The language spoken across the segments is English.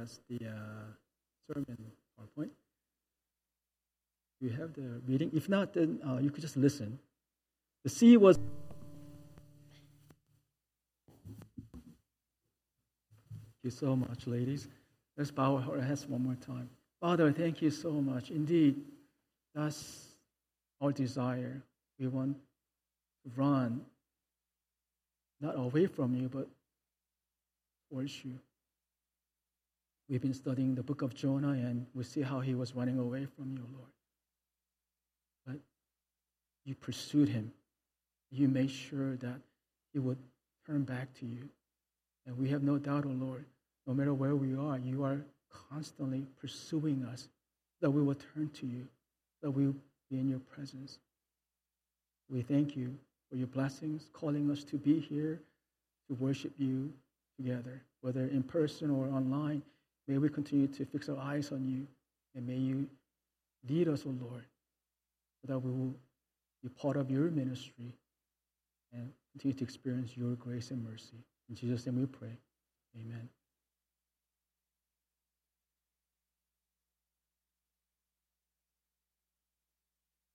as the sermon PowerPoint. Do you have the reading? If not, then you could just listen. The sea was... Thank you so much, ladies. Let's bow our heads one more time. Father, thank you so much. Indeed, that's our desire. We want to run, not away from you, but towards you. We've been studying the book of Jonah, and we see how he was running away from you, Lord. But you pursued him. You made sure that he would turn back to you. And we have no doubt, O Lord, no matter where we are, you are constantly pursuing us, that we will turn to you, that we will be in your presence. We thank you for your blessings, calling us to be here, to worship you together, whether in person or online. May we continue to fix our eyes on you, and may you lead us, O Lord, so that we will be part of your ministry and continue to experience your grace and mercy. In Jesus' name we pray. Amen.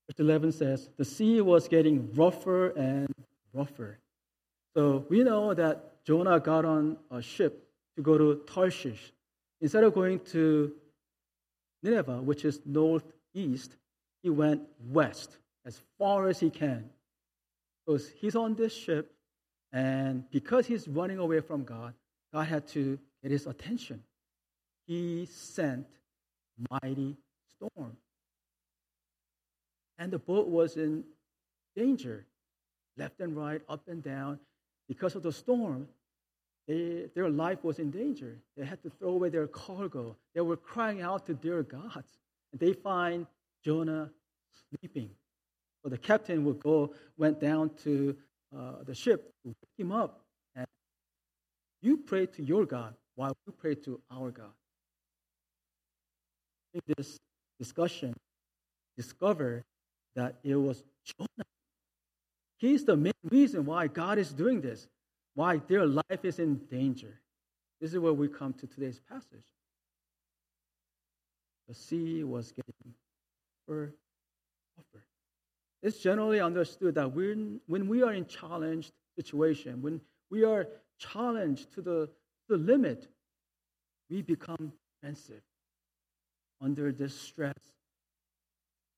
Verse 11 says, the sea was getting rougher and rougher. So we know that Jonah got on a ship to go to Tarshish. Instead of going to Nineveh, which is northeast, he went west as far as he can. So he's on this ship, and because he's running away from God, God had to get his attention. He sent a mighty storm. And the boat was in danger, left and right, up and down. Because of the storm, their life was in danger. They had to throw away their cargo. They were crying out to their gods. And they find Jonah sleeping. So the captain went down to the ship to wake him up. And you pray to your God while we pray to our God. In this discussion, discover that it was Jonah. He's the main reason why God is doing this, why their life is in danger. This is where we come to today's passage. The sea was getting rougher. It's generally understood that when we are in challenged situation, when we are challenged to the limit, we become defensive. Under distress,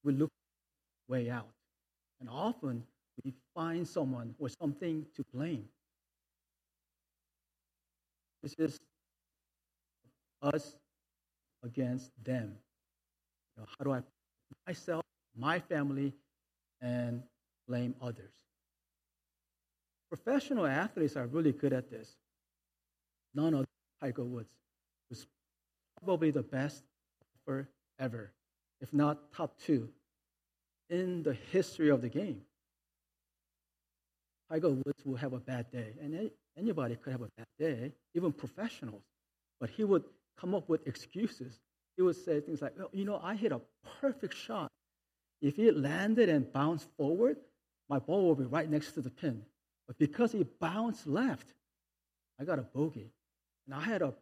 we look way out. And often, we find someone or something to blame. This is us against them. You know, how do I blame myself, my family, and blame others? Professional athletes are really good at this. None other than Tiger Woods, who's probably the best golfer ever, if not top two, in the history of the game. Tiger Woods will have a bad day, and anybody could have a bad day, even professionals. But he would come up with excuses. He would say things like, well, I hit a perfect shot. If it landed and bounced forward, my ball will be right next to the pin. But because it bounced left, I got a bogey. And I had a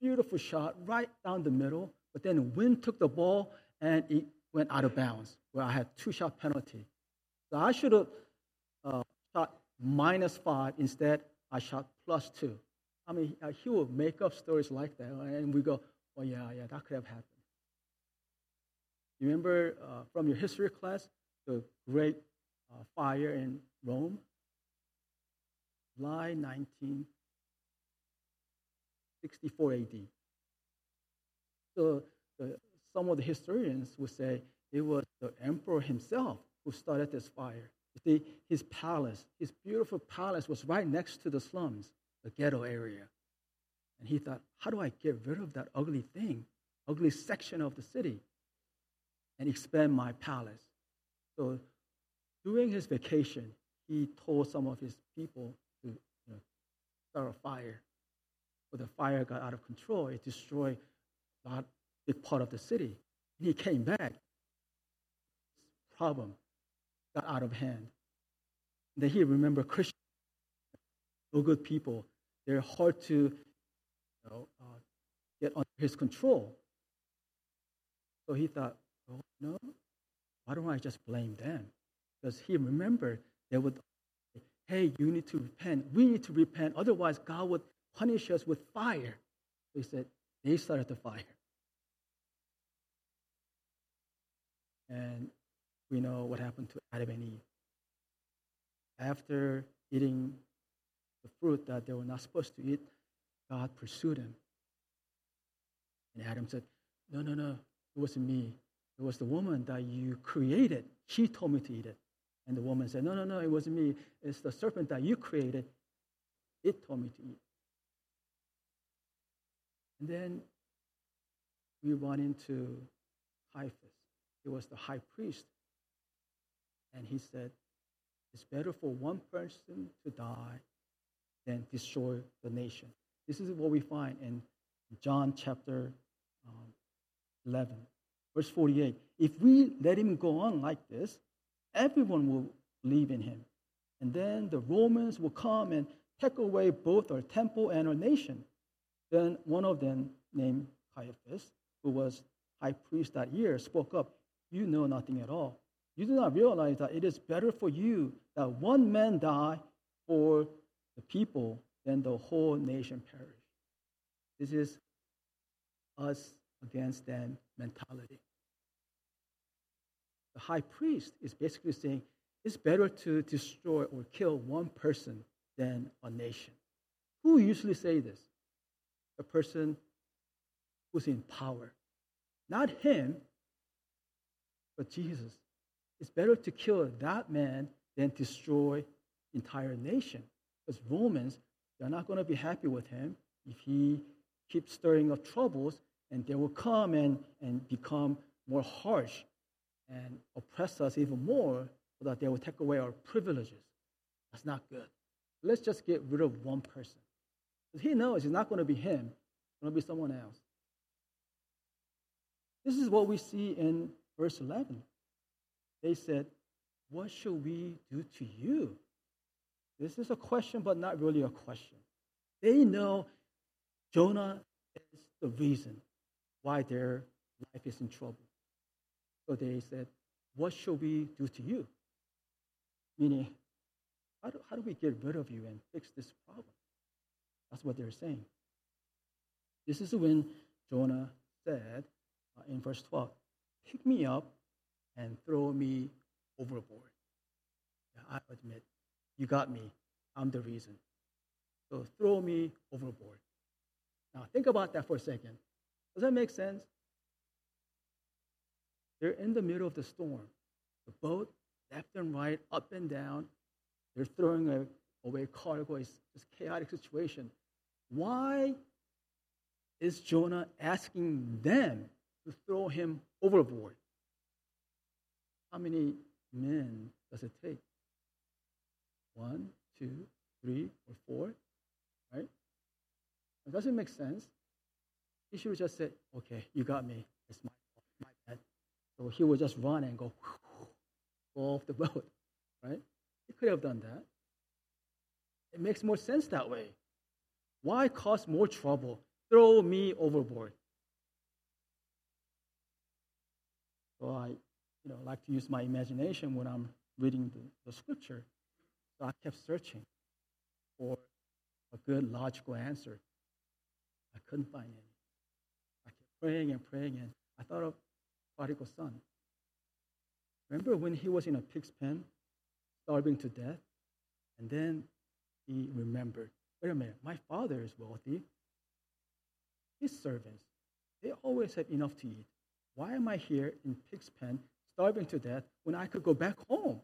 beautiful shot right down the middle, but then the wind took the ball and it went out of bounds, where I had two-shot penalty. So I should have shot -5. Instead, I shot +2. I mean, he will make up stories like that, and we go, oh, yeah, that could have happened. You remember from your history class, the great fire in Rome? July 1964 AD. So some of the historians would say it was the emperor himself who started this fire. You see, his palace, his beautiful palace was right next to the slums, the ghetto area. And he thought, how do I get rid of that ugly thing, ugly section of the city, and expand my palace? So during his vacation, he told some of his people to start a fire. But the fire got out of control. It destroyed a big part of the city. And he came back. Problem got out of hand. And then he remembered Christians, no good people. They're hard to get under his control. So he thought, oh no, why don't I just blame them? Because he remembered they would say, hey, you need to repent. We need to repent. Otherwise, God would punish us with fire. So he said, they started the fire. And we know what happened to Adam and Eve. After eating the fruit that they were not supposed to eat, God pursued him. And Adam said, no, it wasn't me. It was the woman that you created. She told me to eat it. And the woman said, no, it wasn't me. It's the serpent that you created. It told me to eat. And then we run into Caiaphas. He was the high priest. And he said, it's better for one person to die than destroy the nation. This is what we find in John chapter 11, verse 48. If we let him go on like this, everyone will believe in him. And then the Romans will come and take away both our temple and our nation. Then one of them, named Caiaphas, who was high priest that year, spoke up, you know nothing at all. You do not realize that it is better for you that one man die for the people than the whole nation perish. This is us against them mentality. The high priest is basically saying it's better to destroy or kill one person than a nation. Who usually say this? The person who's in power. Not him, but Jesus. It's better to kill that man than destroy entire nation. Because Romans, they're not going to be happy with him if he keeps stirring up troubles, and they will come and become more harsh and oppress us even more so that they will take away our privileges. That's not good. Let's just get rid of one person. Because he knows it's not going to be him. It's going to be someone else. This is what we see in verse 11. They said, what should we do to you? This is a question, but not really a question. They know Jonah is the reason why their life is in trouble. So they said, what should we do to you? Meaning, how do we get rid of you and fix this problem? That's what they're saying. This is when Jonah said in verse 12, pick me up and throw me overboard. Yeah, I admit, you got me. I'm the reason. So throw me overboard. Now think about that for a second. Does that make sense? They're in the middle of the storm. The boat, left and right, up and down. They're throwing away cargo. It's this chaotic situation. Why is Jonah asking them to throw him overboard? How many men does it take? 1, 2, 3, or 4, right? It doesn't make sense. He should just say, okay, you got me. It's my fault, my bad. So he would just run and go off the boat, right? He could have done that. It makes more sense that way. Why cause more trouble? Throw me overboard. So I like to use my imagination when I'm reading the scripture. So I kept searching for a good logical answer. I couldn't find any. I kept praying, and I thought of prodigal son. Remember when he was in a pig's pen, starving to death? And then he remembered, wait a minute, my father is wealthy. His servants, they always have enough to eat. Why am I here in pig's pen, starving to death, when I could go back home?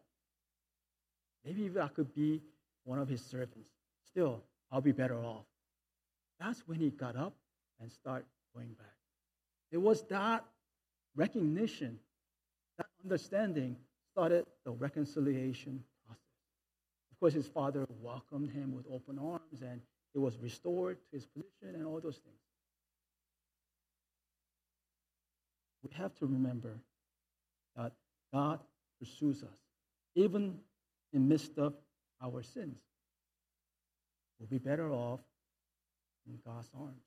Maybe even I could be one of his servants. Still, I'll be better off. That's when he got up and started going back. It was that recognition, that understanding, started the reconciliation process. Of course, his father welcomed him with open arms, and he was restored to his position and all those things. We have to remember that God pursues us, even in midst of our sins. We'll be better off in God's arms.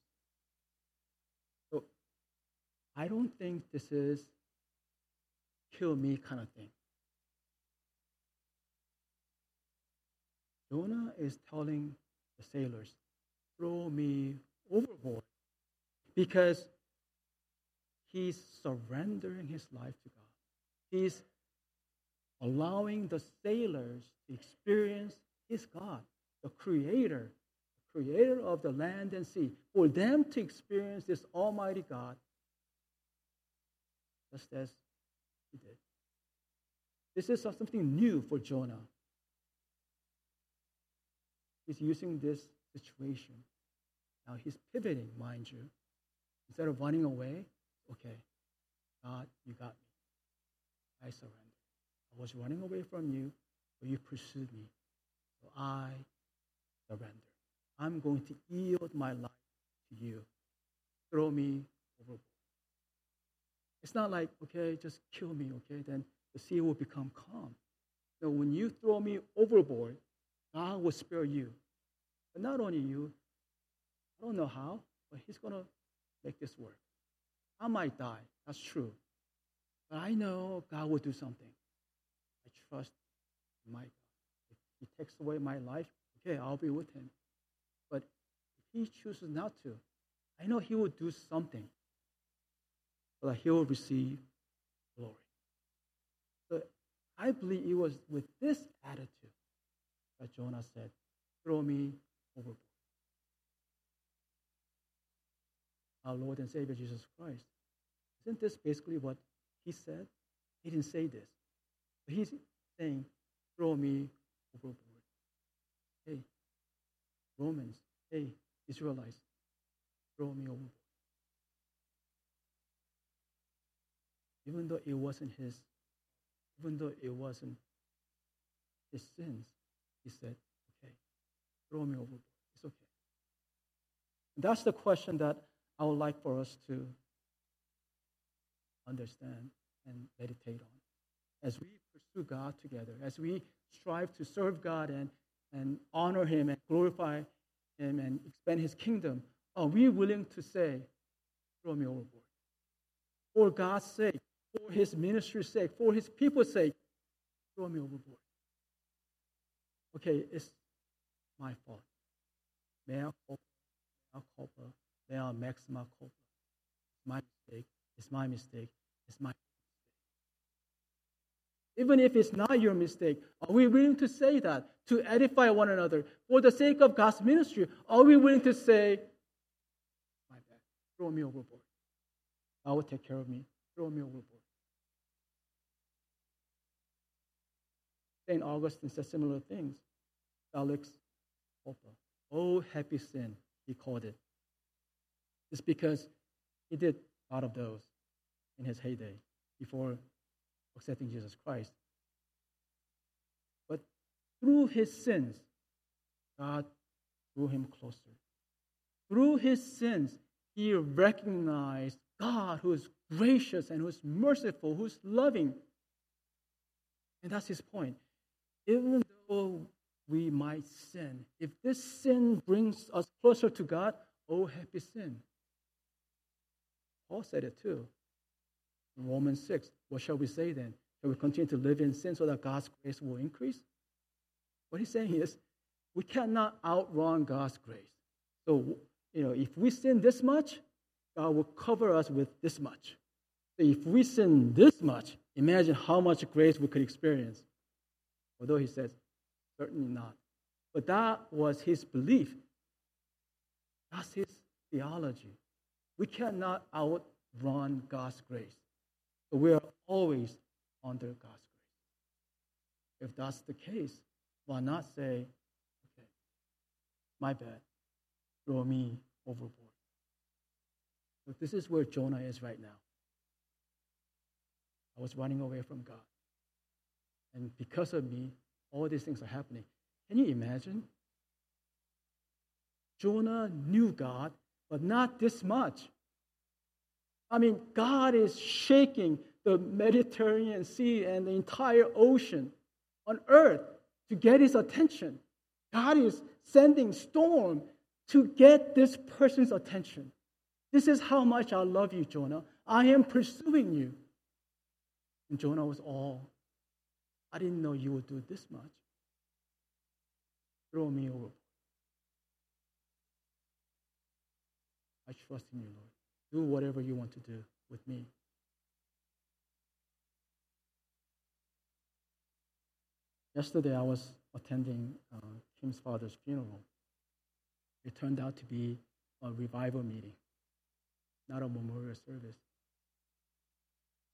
I don't think this is kill me kind of thing. Jonah is telling the sailors, throw me overboard, because he's surrendering his life to God. He's allowing the sailors to experience his God, the creator of the land and sea. For them to experience this almighty God, just as he did. This is something new for Jonah. He's using this situation. Now he's pivoting, mind you. Instead of running away, okay, God, you got me. I surrender. I was running away from you, but you pursued me. So I surrender. I'm going to yield my life to you. Throw me overboard. It's not like, okay, just kill me, okay, then the sea will become calm. No, when you throw me overboard, God will spare you. But not only you, I don't know how, but he's going to make this work. I might die, that's true. But I know God will do something. I trust my God. If he takes away my life, okay, I'll be with him. But if he chooses not to, I know he will do something, so that he will receive glory. So I believe it was with this attitude that Jonah said, throw me overboard. Our Lord and Savior Jesus Christ, isn't this basically what he said? He didn't say this, but he's saying, throw me overboard. Hey, Romans, hey, Israelites, throw me overboard. Even though it wasn't his, even though it wasn't his sins, he said, okay, throw me overboard. It's okay. And that's the question that I would like for us to understand and meditate on. As we pursue God together, as we strive to serve God and honor him and glorify him and expand his kingdom, are we willing to say, throw me overboard? For God's sake, for his ministry's sake, for his people's sake, throw me overboard. Okay, it's my fault. Mea culpa. They are maxima culpa. My mistake. It's my mistake. It's my mistake. Even if it's not your mistake, are we willing to say that to edify one another for the sake of God's ministry? Are we willing to say, "My bad. Throw me overboard. I will take care of me. Throw me overboard." St. Augustine said similar things. Salix culpa. Oh, happy sin, he called it. It's because he did a lot of those in his heyday before accepting Jesus Christ. But through his sins, God drew him closer. Through his sins, he recognized God who is gracious and who is merciful, who is loving. And that's his point. Even though we might sin, if this sin brings us closer to God, oh, happy sin. Paul said it too. In Romans 6, what shall we say then? Shall we continue to live in sin so that God's grace will increase? What he's saying is, we cannot outrun God's grace. So, if we sin this much, God will cover us with this much. So if we sin this much, imagine how much grace we could experience. Although he says, certainly not. But that was his belief. That's his theology. We cannot outrun God's grace. But we are always under God's grace. If that's the case, why not say, okay, my bad, throw me overboard. But this is where Jonah is right now. I was running away from God. And because of me, all these things are happening. Can you imagine? Jonah knew God, but not this much. I mean, God is shaking the Mediterranean Sea and the entire ocean on earth to get his attention. God is sending storm to get this person's attention. This is how much I love you, Jonah. I am pursuing you. And Jonah was all, I didn't know you would do this much. Throw me over. I trust in you, Lord. Do whatever you want to do with me. Yesterday, I was attending Kim's father's funeral. It turned out to be a revival meeting, not a memorial service.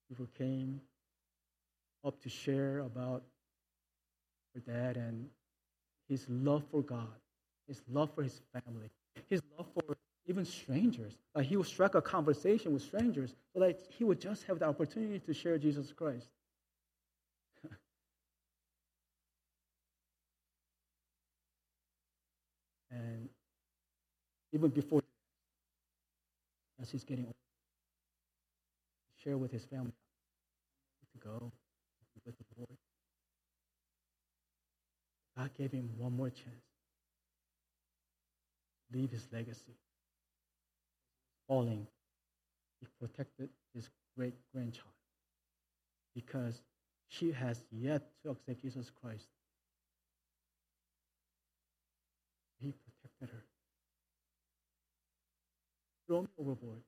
People came up to share about her dad and his love for God, his love for his family, his love for even strangers. He would strike a conversation with strangers so that he would just have the opportunity to share Jesus Christ. And even before, as he's getting older, share with his family to go with the Lord. God gave him one more chance to leave his legacy. Falling, he protected his great-grandchild because she has yet to accept Jesus Christ. He protected her. Throw me overboard.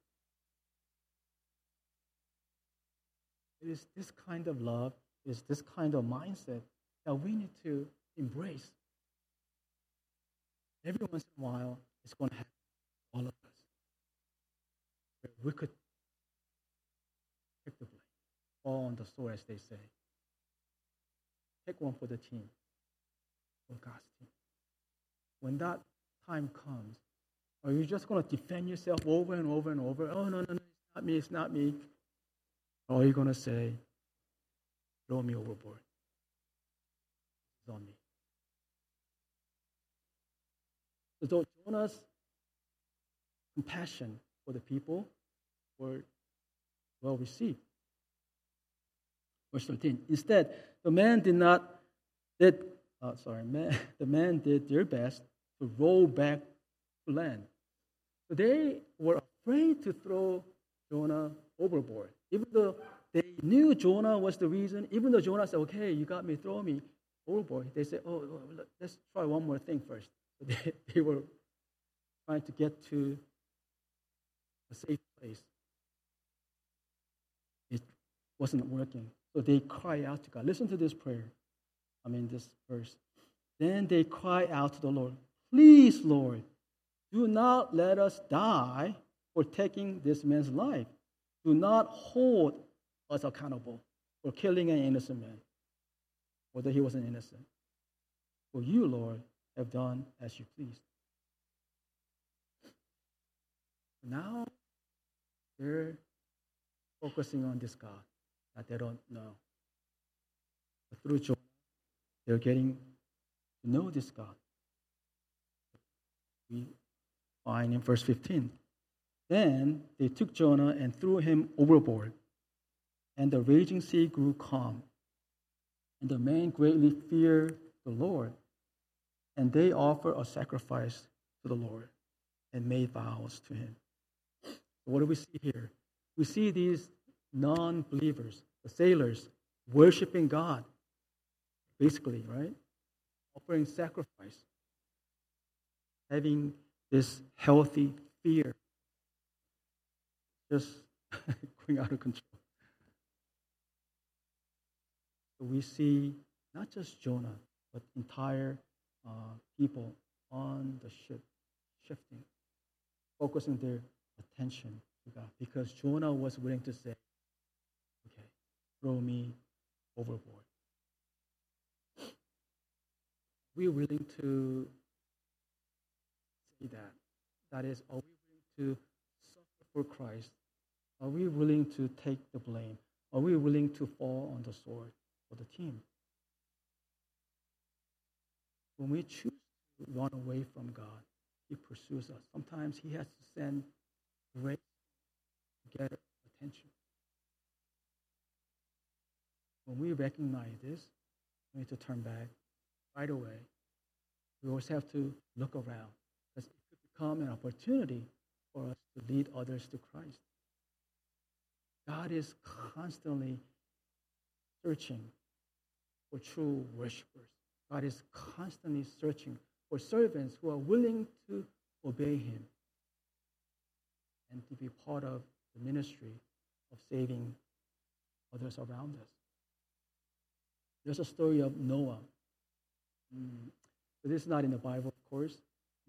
It is this kind of love, it is this kind of mindset that we need to embrace. Every once in a while, it's going to happen to all of us. Where we could take the blame, fall on the sword, as they say. Take one for the team, for God's team. When that time comes, are you just going to defend yourself over and over and over? Oh, no, it's not me, it's not me. Or are you going to say, throw me overboard? It's on me. So Jonah's compassion for the people were well received. Verse 13. Instead, the men did their best to row back to land. So they were afraid to throw Jonah overboard. Even though they knew Jonah was the reason, even though Jonah said, okay, you got me, throw me overboard, they said, oh, let's try one more thing first. So they were trying to get to a safe place. It wasn't working. So they cry out to God. Listen to this prayer. This verse. Then they cry out to the Lord, please, Lord, do not let us die for taking this man's life. Do not hold us accountable for killing an innocent man, although he wasn't innocent. For you, Lord, have done as you pleased. Now they're focusing on this God that they don't know. But through Jonah, they're getting to know this God. We find in verse 15. Then they took Jonah and threw him overboard, and the raging sea grew calm. And the men greatly feared the Lord, and they offered a sacrifice to the Lord and made vows to him. So what do we see here? We see these non-believers, the sailors, worshiping God, basically, right? Offering sacrifice, having this healthy fear. Just going out of control. So we see not just Jonah, but entire people on the ship shifting, focusing their attention to God. Because Jonah was willing to say, okay, throw me overboard. We're willing to say that. That is, are we willing to for Christ? Are we willing to take the blame? Are we willing to fall on the sword for the team? When we choose to run away from God, He pursues us. Sometimes He has to send grace to get attention. When we recognize this, we need to turn back right away. We always have to look around, because it could become an opportunity for us to lead others to Christ. God is constantly searching for true worshipers. God is constantly searching for servants who are willing to obey Him and to be part of the ministry of saving others around us. There's a story of Noah. But this is not in the Bible, of course.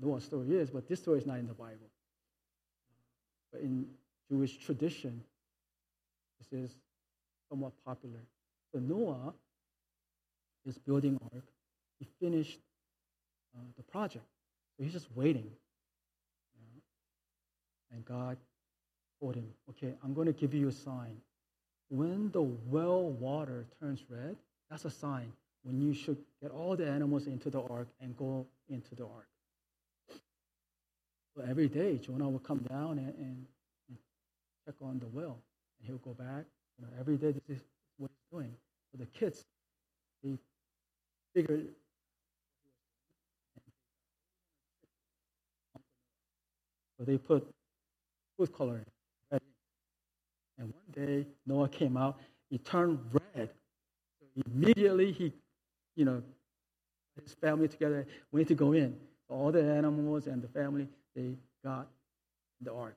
Noah's story is, but this story is not in the Bible. But in Jewish tradition, this is somewhat popular. So Noah is building ark. He finished the project. So he's just waiting. And God told him, okay, I'm going to give you a sign. When the well water turns red, that's a sign when you should get all the animals into the ark and go into the ark. So every day, Jonah would come down and check on the well. And he'll go back. Every day, this is what he's doing. So the kids, they figured, so they put food coloring. And one day, Noah came out. He turned red. Immediately, he, his family together, we need to go in. All the animals and the family, they got in the ark.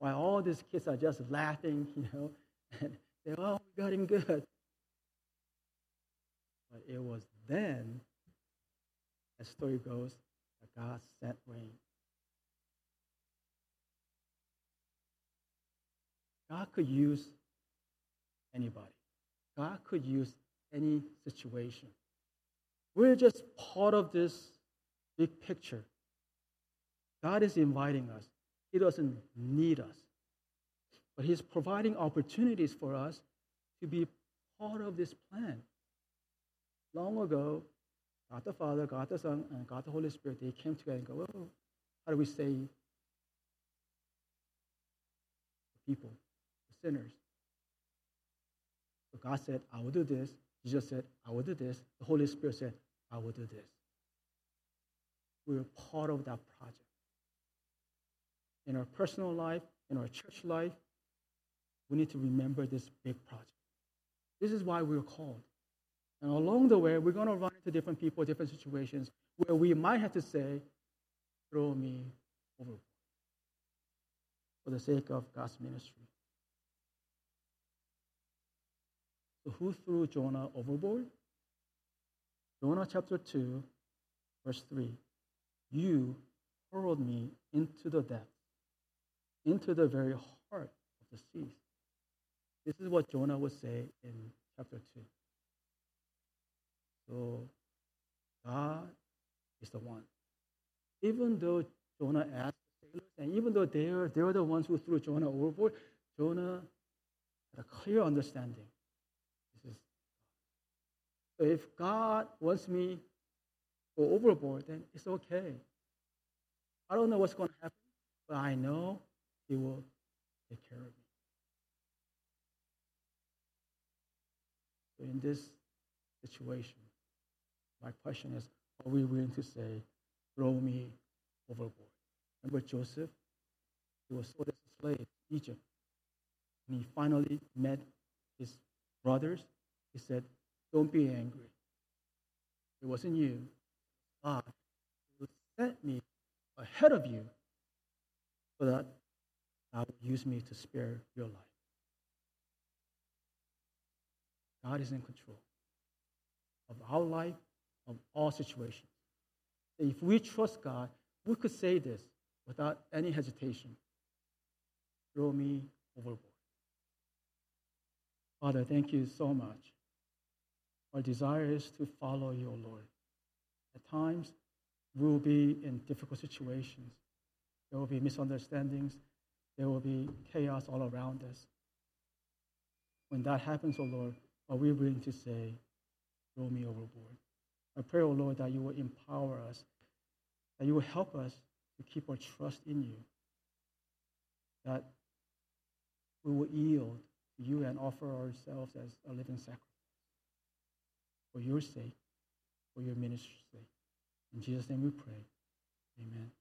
While all these kids are just laughing, and they, oh, we got him good. But it was then, as the story goes, that God sent rain. God could use anybody. God could use any situation. We're just part of this big picture. God is inviting us. He doesn't need us. But He's providing opportunities for us to be part of this plan. Long ago, God the Father, God the Son, and God the Holy Spirit, they came together and go, well, how do we save the people, the sinners? So God said, I will do this. Jesus said, I will do this. The Holy Spirit said, I will do this. We were part of that project. In our personal life, in our church life, we need to remember this big project. This is why we were called. And along the way, we're going to run into different people, different situations, where we might have to say, throw me overboard for the sake of God's ministry. So who threw Jonah overboard? Jonah chapter 2, verse 3. You hurled me into the depths, into the very heart of the seas. This is what Jonah would say in chapter 2. So God is the one. Even though Jonah asked the sailors, and even though they were the ones who threw Jonah overboard, Jonah had a clear understanding. So if God wants me to go overboard, then it's okay. I don't know what's going to happen, but I know He will take care of me. So in this situation, my question is, are we willing to say, throw me overboard? Remember Joseph? He was sold as a slave in Egypt. And he finally met his brothers. He said, don't be angry. It wasn't you. God will set me ahead of you so that God will use me to spare your life. God is in control of our life, of all situations. If we trust God, we could say this without any hesitation. Throw me overboard. Father, thank you so much. Our desire is to follow you, O Lord. At times, we will be in difficult situations. There will be misunderstandings. There will be chaos all around us. When that happens, O Lord, are we willing to say, throw me overboard? I pray, O Lord, that you will empower us, that you will help us to keep our trust in you, that we will yield to you and offer ourselves as a living sacrifice. For your sake, for your ministry's sake. In Jesus' name we pray. Amen.